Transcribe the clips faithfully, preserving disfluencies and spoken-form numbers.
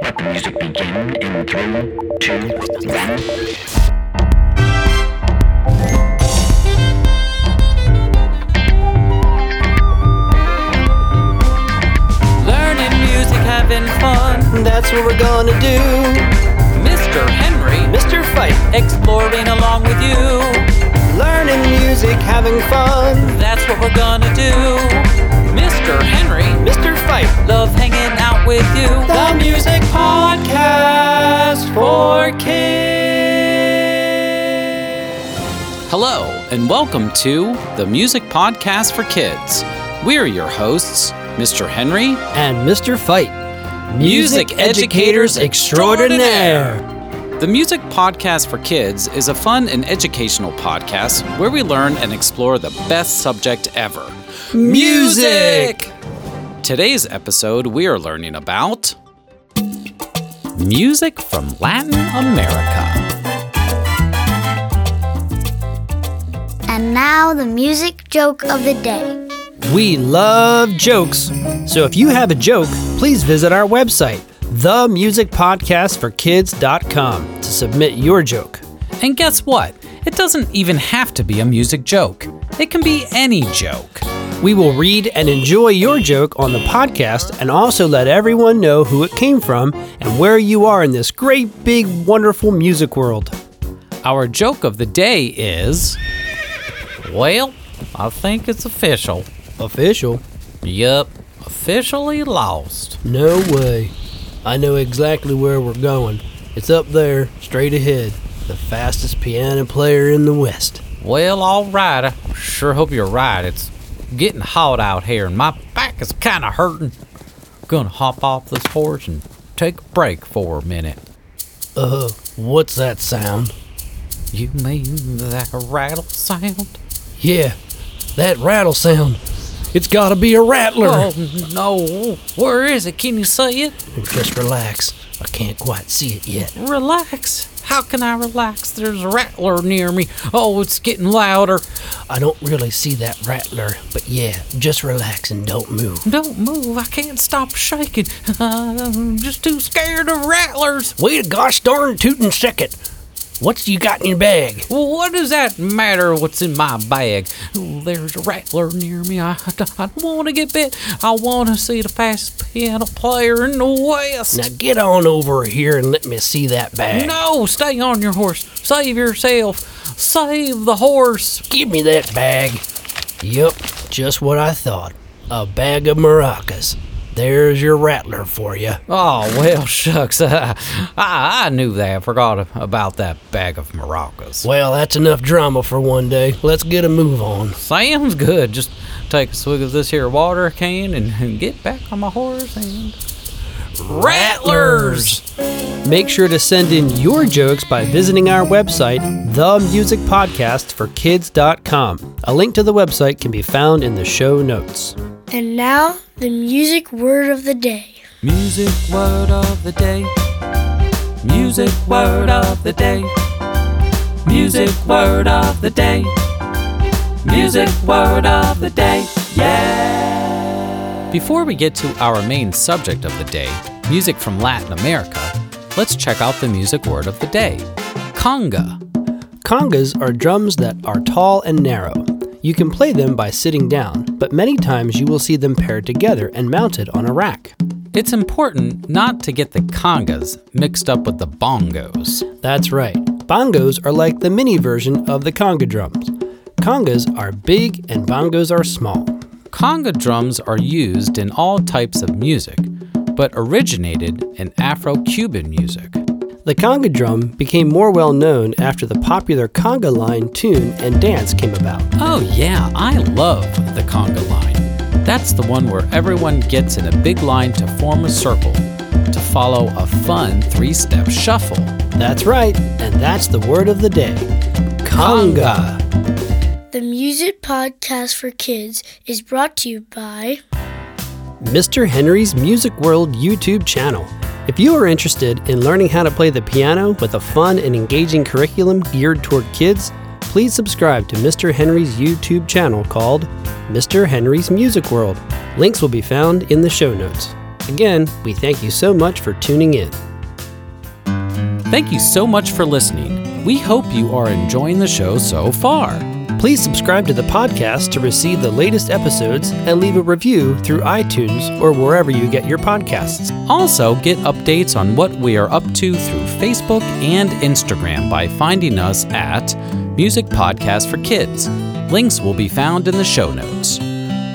Let the music begin in three, two, one. Having fun, that's what we're gonna do. Mister Henry, Mister Fife, exploring along with you. Learning music, having fun, that's what we're gonna do. Mister Henry, Mister Fife, love hanging out with you. The Music Podcast for Kids. Hello, and welcome to The Music Podcast for Kids. We're your hosts, Mister Henry and Mister Fight, music, music educators extraordinaire. The Music Podcast for Kids is a fun and educational podcast where we learn and explore the best subject ever, music. Today's episode, we are learning about music from Latin America. And now the music joke of the day. We love jokes, so if you have a joke, please visit our website, the music podcast for kids dot com, to submit your joke. And guess what? It doesn't even have to be a music joke. It can be any joke. We will read and enjoy your joke on the podcast and also let everyone know who it came from and where you are in this great, big, wonderful music world. Our joke of the day is, well, I think it's official. Official? Yep, officially lost. No way. I know exactly where we're going. It's up there, straight ahead. The fastest piano player in the West. Well, alright. I sure hope you're right. It's getting hot out here and my back is kind of hurting. Gonna hop off this horse and take a break for a minute. Uh, what's that sound? You mean that rattle sound? Yeah, that rattle sound. It's gotta be a rattler. Oh, no. Where is it? Can you see it? Just relax. I can't quite see it yet. Relax? How can I relax? There's a rattler near me. Oh, it's getting louder. I don't really see that rattler, but yeah, just relax and don't move. Don't move. I can't stop shaking. I'm just too scared of rattlers. Wait a gosh darn tootin' second. What's you got in your bag? Well, what does that matter what's in my bag? Ooh, there's a rattler near me. I, I, I don't want to get bit. I want to see the fastest piano player in the West. Now get on over here and let me see that bag. No, stay on your horse. Save yourself. Save the horse. Give me that bag. Yep, just what I thought. A bag of maracas. There's your rattler for you. Oh, well, shucks. Uh, I, I knew that. I forgot about that bag of maracas. Well, that's enough drama for one day. Let's get a move on. Sounds good. Just take a swig of this here water can and, and get back on my horse and... Rattlers! Make sure to send in your jokes by visiting our website, the music podcast for kids dot com. A link to the website can be found in the show notes. And now, the music word of the day. Music word of the day. Music word of the day. Music word of the day. Music word of the day. Yeah! Before we get to our main subject of the day, music from Latin America, let's check out the music word of the day. Conga. Congas are drums that are tall and narrow. You can play them by sitting down, but many times you will see them paired together and mounted on a rack. It's important not to get the congas mixed up with the bongos. That's right. Bongos are like the mini version of the conga drums. Congas are big and bongos are small. Conga drums are used in all types of music, but originated in Afro-Cuban music. The conga drum became more well known after the popular conga line tune and dance came about. Oh yeah, I love the conga line. That's the one where everyone gets in a big line to form a circle to follow a fun three-step shuffle. That's right, and that's the word of the day, conga. The Music Podcast for Kids is brought to you by Mister Henry's Music World YouTube channel. If you are interested in learning how to play the piano with a fun and engaging curriculum geared toward kids, please subscribe to Mister Henry's YouTube channel called Mister Henry's Music World. Links will be found in the show notes. Again, we thank you so much for tuning in. Thank you so much for listening. We hope you are enjoying the show so far. Please subscribe to the podcast to receive the latest episodes and leave a review through iTunes or wherever you get your podcasts. Also, get updates on what we are up to through Facebook and Instagram by finding us at Music Podcast for Kids. Links will be found in the show notes.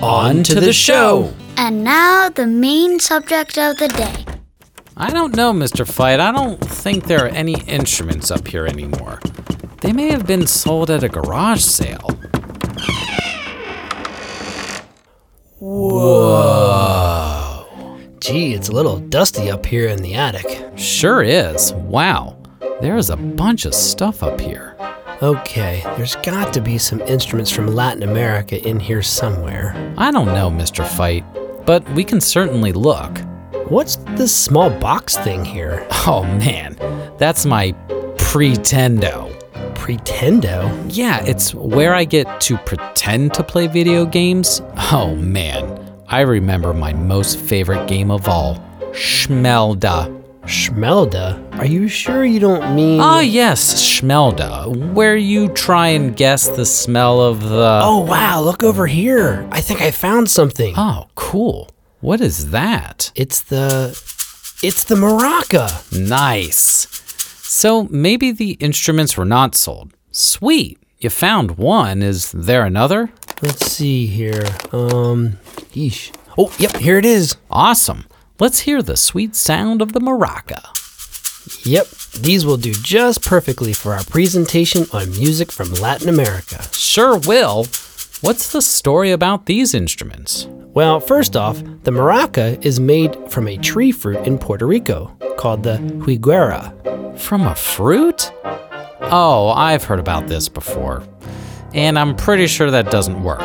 On to the show! And now, the main subject of the day. I don't know, Mister Fight. I don't think there are any instruments up here anymore. They may have been sold at a garage sale. Whoa. Gee, it's a little dusty up here in the attic. Sure is. Wow. There's a bunch of stuff up here. Okay, there's got to be some instruments from Latin America in here somewhere. I don't know, Mister Fight, but we can certainly look. What's this small box thing here? Oh man, that's my Pretendo. Pretendo? Yeah, it's where I get to pretend to play video games. Oh man, I remember my most favorite game of all, Schmelda. Schmelda? Are you sure you don't mean... Ah yes, Schmelda, where you try and guess the smell of the... Oh wow, look over here. I think I found something. Oh, cool. What is that? It's the... It's the maraca. Nice. So maybe the instruments were not sold. Sweet, you found one. Is there another? Let's see here. Um, yeesh. Oh, yep, here it is. Awesome. Let's hear the sweet sound of the maraca. Yep, these will do just perfectly for our presentation on music from Latin America. Sure will. What's the story about these instruments? Well, first off, the maraca is made from a tree fruit in Puerto Rico called the higuera. From a fruit? Oh, I've heard about this before. And I'm pretty sure that doesn't work.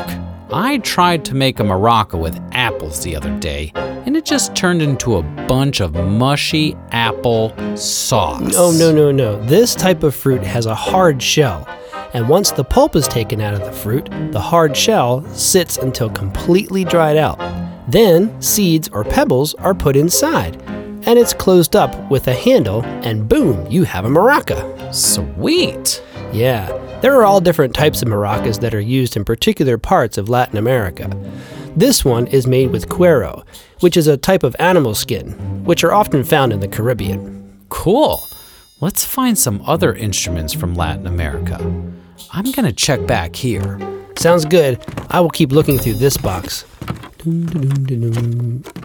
I tried to make a maraca with apples the other day, and it just turned into a bunch of mushy apple sauce. Oh, no, no, no. This type of fruit has a hard shell. And once the pulp is taken out of the fruit, the hard shell sits until completely dried out. Then, seeds or pebbles are put inside. And it's closed up with a handle, and boom, you have a maraca. Sweet! Yeah, there are all different types of maracas that are used in particular parts of Latin America. This one is made with cuero, which is a type of animal skin, which are often found in the Caribbean. Cool. Let's find some other instruments from Latin America. I'm gonna check back here. Sounds good. I will keep looking through this box.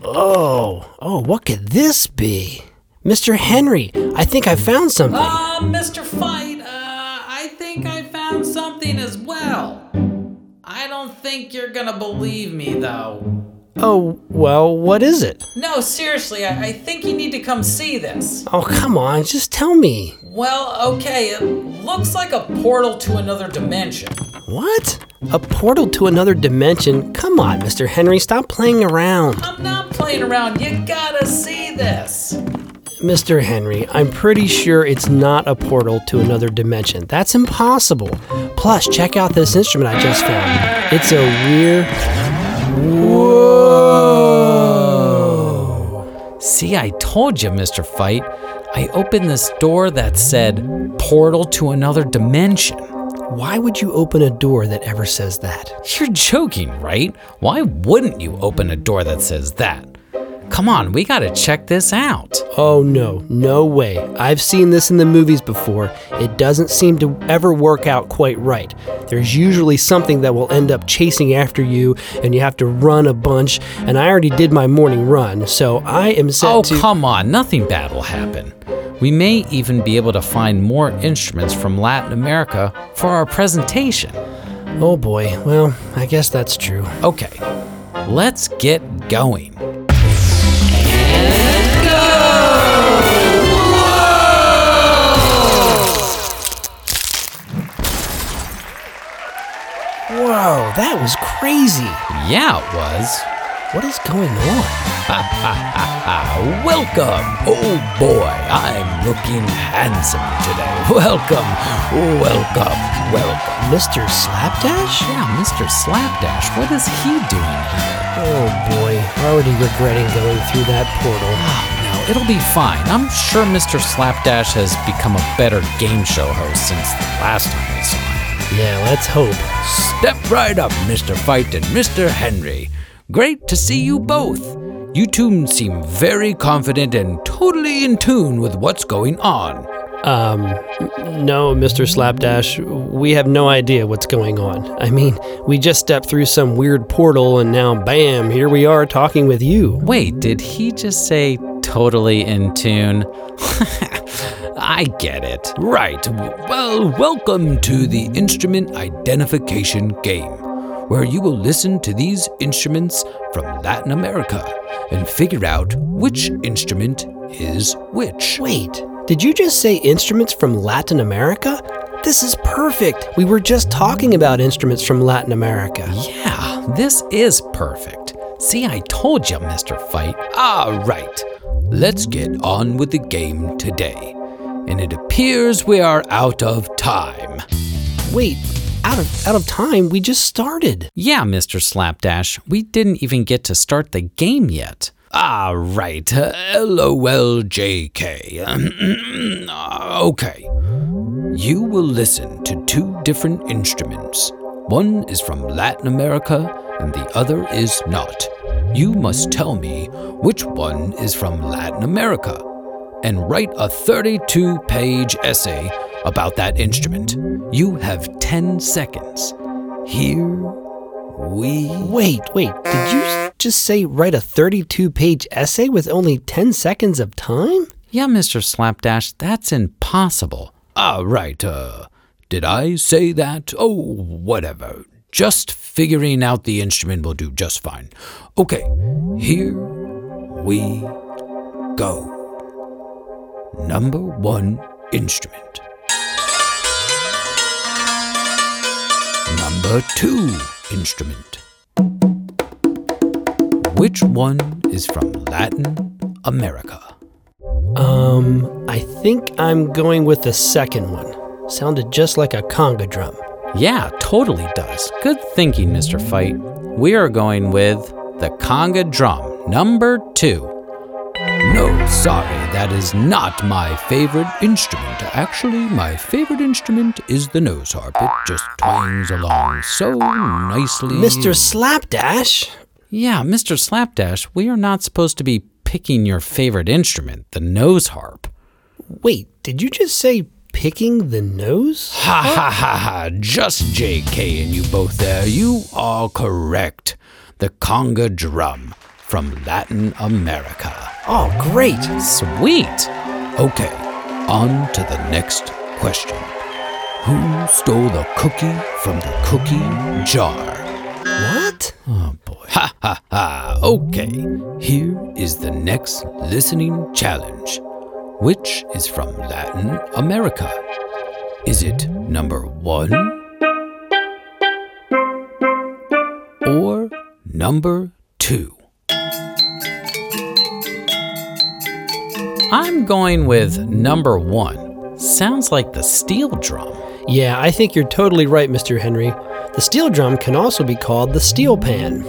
Oh, oh, what could this be? Mister Henry, I think I found something. Uh, Mister Fight, uh, I think I found something as well. I don't think you're gonna believe me, though. Oh, well, what is it? No, seriously, I, I think you need to come see this. Oh, come on, just tell me. Well, okay, it looks like a portal to another dimension. What? A portal to another dimension? Come on, Mister Henry, stop playing around. I'm not playing around. You gotta see this. Mister Henry, I'm pretty sure it's not a portal to another dimension. That's impossible. Plus, check out this instrument I just found. It's a weird... Whoa! See, I told you, Mister Fight. I opened this door that said, portal to another dimension. Why would you open a door that ever says that? You're joking, right? Why wouldn't you open a door that says that? Come on, we gotta check this out. Oh no, no way. I've seen this in the movies before. It doesn't seem to ever work out quite right. There's usually something that will end up chasing after you, and you have to run a bunch, and I already did my morning run, so I am set oh, to- Oh, come on, nothing bad will happen. We may even be able to find more instruments from Latin America for our presentation. Oh boy, well, I guess that's true. Okay, let's get going. And go! Whoa! Whoa, that was crazy. Yeah, it was. What is going on? Ha ha ha ha, welcome. Oh boy, I'm looking handsome today. Welcome, welcome, welcome. Mister Slapdash? Yeah, Mister Slapdash, what is he doing here? Oh boy, already regretting going through that portal. Oh no, it'll be fine. I'm sure Mister Slapdash has become a better game show host since the last time we saw him. Yeah, let's hope. Step right up, Mister Fight and Mister Henry. Great to see you both. You two seem very confident and totally in tune with what's going on. Um, no, Mister Slapdash, we have no idea what's going on. I mean, we just stepped through some weird portal and now, bam, here we are talking with you. Wait, did he just say totally in tune? I get it. Right. Well, welcome to the instrument identification game, where you will listen to these instruments from Latin America and figure out which instrument is which. Wait. Did you just say instruments from Latin America? This is perfect. We were just talking about instruments from Latin America. Yeah, this is perfect. See, I told you, Mister Fight. All right, let's get on with the game today. And it appears we are out of time. Wait, out of out of time? We just started. Yeah, Mister Slapdash, we didn't even get to start the game yet. Ah, right. Uh, L O L J K. Okay. You will listen to two different instruments. One is from Latin America and the other is not. You must tell me which one is from Latin America and write a thirty-two page essay about that instrument. You have ten seconds. Here we... Wait, wait, did you just say write a thirty-two page essay with only ten seconds of time? Yeah, Mister Slapdash, that's impossible. Ah, right, uh, did I say that? Oh, whatever. Just figuring out the instrument will do just fine. Okay, here we go. Number one instrument. Number two instrument. Which one is from Latin America? Um, I think I'm going with the second one. Sounded just like a conga drum. Yeah, totally does. Good thinking, Mister Fight. We are going with the conga drum, number two. No, sorry, that is not my favorite instrument. Actually, my favorite instrument is the nose harp. It just twangs along so nicely. Mister Slapdash? Yeah, Mister Slapdash, we are not supposed to be picking your favorite instrument, the nose harp. Wait, did you just say picking the nose? Ha ha ha ha, just J K and you both there. You are correct. The conga drum from Latin America. Oh, great. Sweet. Okay, on to the next question. Who stole the cookie from the cookie jar? What? Oh, boy. Ha, ha, ha. Okay, here is the next listening challenge, which is from Latin America. Is it number one or number two? I'm going with number one. Sounds like the steel drum. Yeah, I think you're totally right, Mister Henry. The steel drum can also be called the steel pan.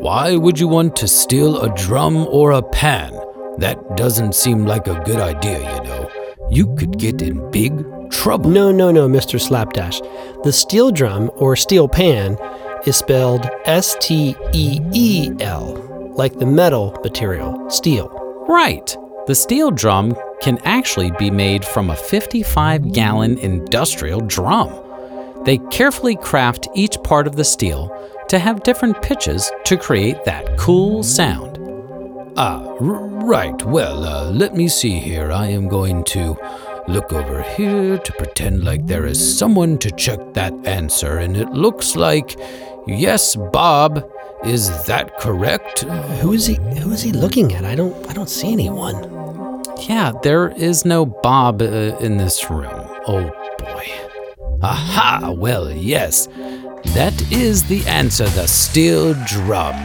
Why would you want to steal a drum or a pan? That doesn't seem like a good idea, you know. You could get in big trouble. No, no, no, Mister Slapdash. The steel drum or steel pan is spelled S T E E L, like the metal material, steel. Right. The steel drum can actually be made from a fifty-five gallon industrial drum. They carefully craft each part of the steel to have different pitches to create that cool sound. Ah, r- right. Well, uh, let me see here. I am going to look over here to pretend like there is someone to check that answer. And it looks like, yes, Bob, is that correct? Uh, who is he? Who is he looking at? I don't. I don't see anyone. Yeah, there is no Bob uh, in this room. Oh boy. Aha, well, yes, that is the answer, the steel drum.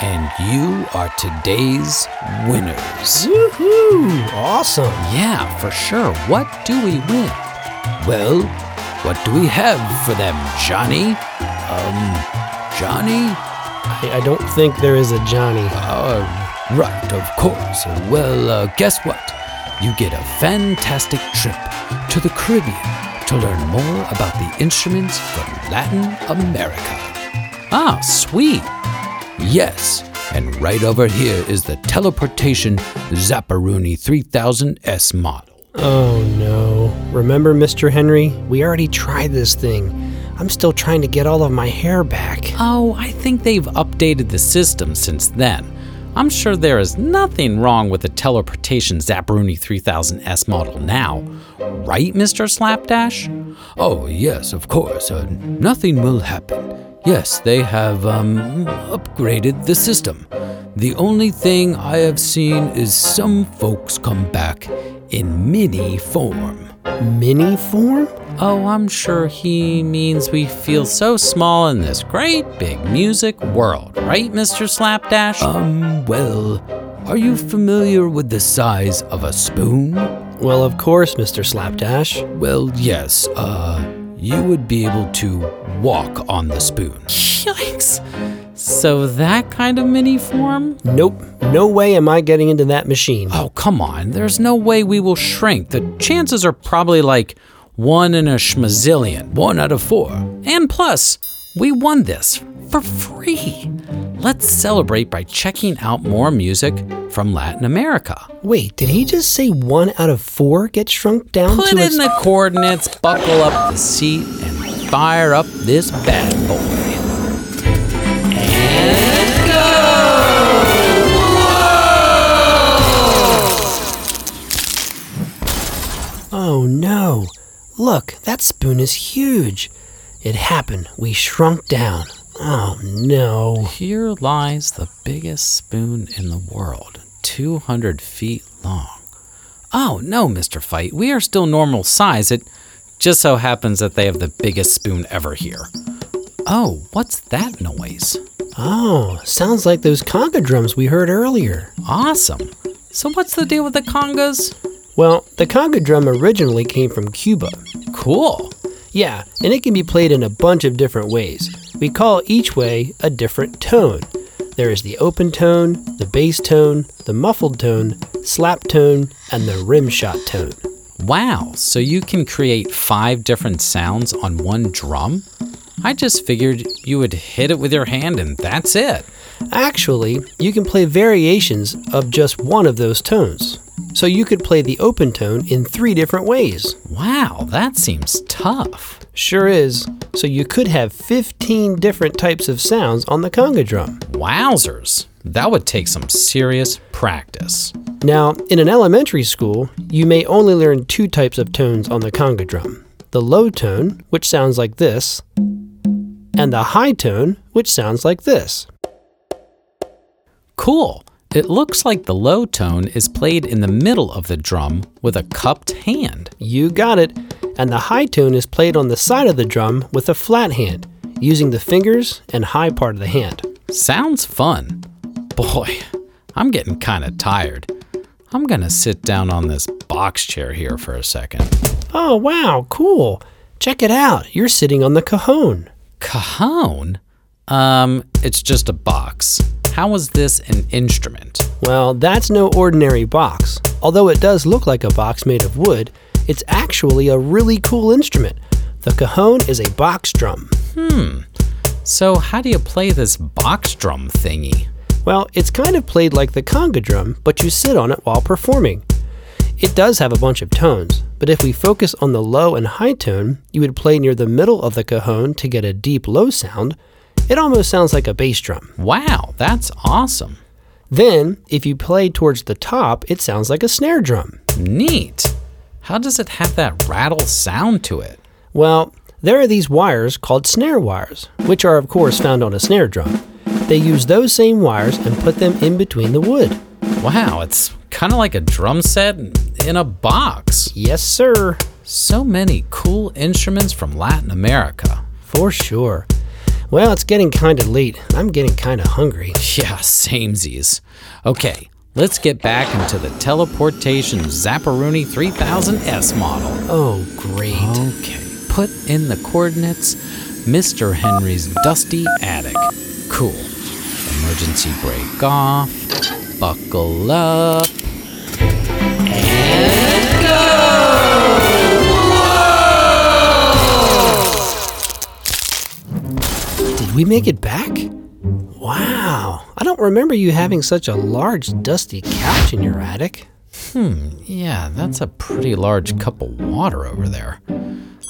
And you are today's winners. Woohoo! Awesome. Yeah, for sure. What do we win? Well, what do we have for them, Johnny? Um, Johnny? I, I don't think there is a Johnny. Oh, uh, right, of course. Well, uh, guess what? You get a fantastic trip to the Caribbean to learn more about the instruments from Latin America. Ah, sweet. Yes, and right over here is the teleportation Zapparuni three thousand S model. Oh no. Remember, Mister Henry? We already tried this thing. I'm still trying to get all of my hair back. Oh, I think they've updated the system since then. I'm sure there is nothing wrong with the teleportation Zapparuni three thousand S model now, right, Mister Slapdash? Oh, yes, of course. Uh, nothing will happen. Yes, they have um, upgraded the system. The only thing I have seen is some folks come back in mini form. Mini form? Oh, I'm sure he means we feel so small in this great big music world, right, Mister Slapdash? Um, well, are you familiar with the size of a spoon? Well, of course, Mister Slapdash. Well, yes, uh... you would be able to walk on the spoon. Yikes! So that kind of mini form? Nope. No way am I getting into that machine. Oh, come on. There's no way we will shrink. The chances are probably like one in a schmazillion. One out of four. And plus, we won this for free. Let's celebrate by checking out more music from Latin America. Wait, did he just say one out of four gets shrunk down Put to Put in a... the coordinates, buckle up the seat, and fire up this bad boy. And go! Whoa! Oh no. Look, that spoon is huge. It happened. We shrunk down. Oh no. Here lies the biggest spoon in the world, two hundred feet long. Oh no, Mister Fight, we are still normal size. It just so happens that they have the biggest spoon ever here. Oh, what's that noise? Oh, sounds like those conga drums we heard earlier. Awesome. So what's the deal with the congas? Well, the conga drum originally came from Cuba. Cool. Yeah, and it can be played in a bunch of different ways. We call each way a different tone. There is the open tone, the bass tone, the muffled tone, slap tone, and the rimshot tone. Wow, so you can create five different sounds on one drum? I just figured you would hit it with your hand and that's it. Actually, you can play variations of just one of those tones. So you could play the open tone in three different ways. Wow, that seems tough. Sure is. So you could have fifteen different types of sounds on the conga drum. Wowzers. That would take some serious practice. Now, in an elementary school, you may only learn two types of tones on the conga drum. The low tone, which sounds like this, and the high tone, which sounds like this. Cool. It looks like the low tone is played in the middle of the drum with a cupped hand. You got it. And the high tone is played on the side of the drum with a flat hand, using the fingers and high part of the hand. Sounds fun. Boy, I'm getting kind of tired. I'm gonna sit down on this box chair here for a second. Oh, wow, cool. Check it out. You're sitting on the cajon. Cajon? Um, it's just a box. How is this an instrument? Well, that's no ordinary box. Although it does look like a box made of wood, it's actually a really cool instrument. The cajon is a box drum. Hmm. So how do you play this box drum thingy? Well, it's kind of played like the conga drum, but you sit on it while performing. It does have a bunch of tones, but if we focus on the low and high tone, you would play near the middle of the cajon to get a deep low sound. It almost sounds like a bass drum. Wow, that's awesome. Then, if you play towards the top, it sounds like a snare drum. Neat. How does it have that rattle sound to it? Well, there are these wires called snare wires, which are of course found on a snare drum. They use those same wires and put them in between the wood. Wow, it's kind of like a drum set in a box. Yes, sir. So many cool instruments from Latin America. For sure. Well, it's getting kind of late. I'm getting kind of hungry. Yeah, samesies. Okay, let's get back into the teleportation Zapparuni three thousand S model. Oh, great. Okay, put in the coordinates, Mister Henry's dusty attic. Cool. emergency brake off, buckle up, and go! Whoa! Did we make it back? Wow, I don't remember you having such a large dusty couch in your attic. Hmm, yeah, that's a pretty large cup of water over there.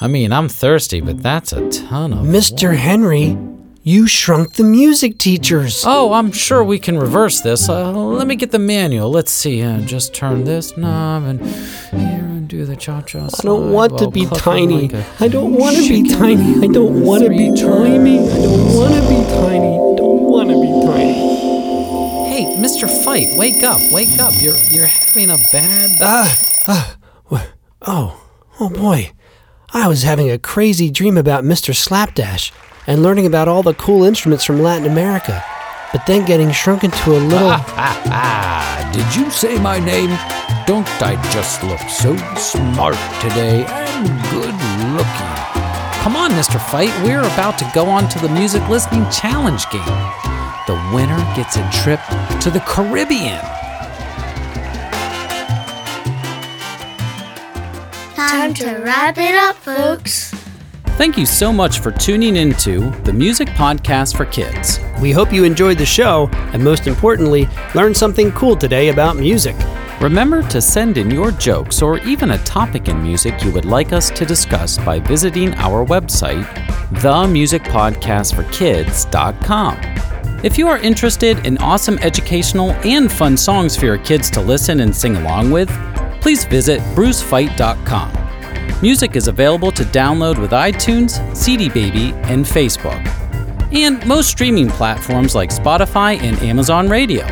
I mean, I'm thirsty, but that's a ton of Mister water. Henry, you shrunk the music teachers. Oh, I'm sure we can reverse this. Uh, let me get the manual. Let's see. Uh, just turn this knob and here and do the cha-cha slide. I don't want to be tiny. I don't want to be tiny. I don't want to be tiny. I don't want to be tiny. I don't want to be tiny. Hey, Mister Fight, wake up, wake up. You're you're having a bad... Ah, uh, uh, oh, oh boy. I was having a crazy dream about Mister Slapdash and learning about all the cool instruments from Latin America, but then getting shrunk into a little... Ah, ah, ah. Did you say my name? Don't I just look so smart today and good-looking? Come on, Mister Fight, we're about to go on to the Music Listening Challenge game. The winner gets a trip to the Caribbean. Time to wrap it up, folks. Thank you so much for tuning into The Music Podcast for Kids. We hope you enjoyed the show and, most importantly, learned something cool today about music. Remember to send in your jokes or even a topic in music you would like us to discuss by visiting our website, the music podcast for kids dot com. If you are interested in awesome educational and fun songs for your kids to listen and sing along with, please visit bruce fite dot com. Music is available to download with iTunes, C D Baby, and Facebook, and most streaming platforms like Spotify and Amazon Radio.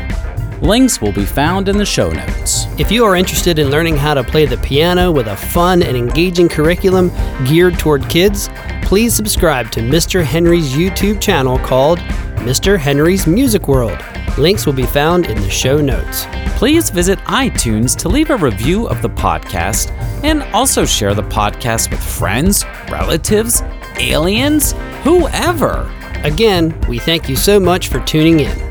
Links will be found in the show notes. If you are interested in learning how to play the piano with a fun and engaging curriculum geared toward kids, please subscribe to Mister Henry's YouTube channel called Mister Henry's Music World. Links will be found in the show notes. Please visit iTunes to leave a review of the podcast and also share the podcast with friends, relatives, aliens, whoever. Again, we thank you so much for tuning in.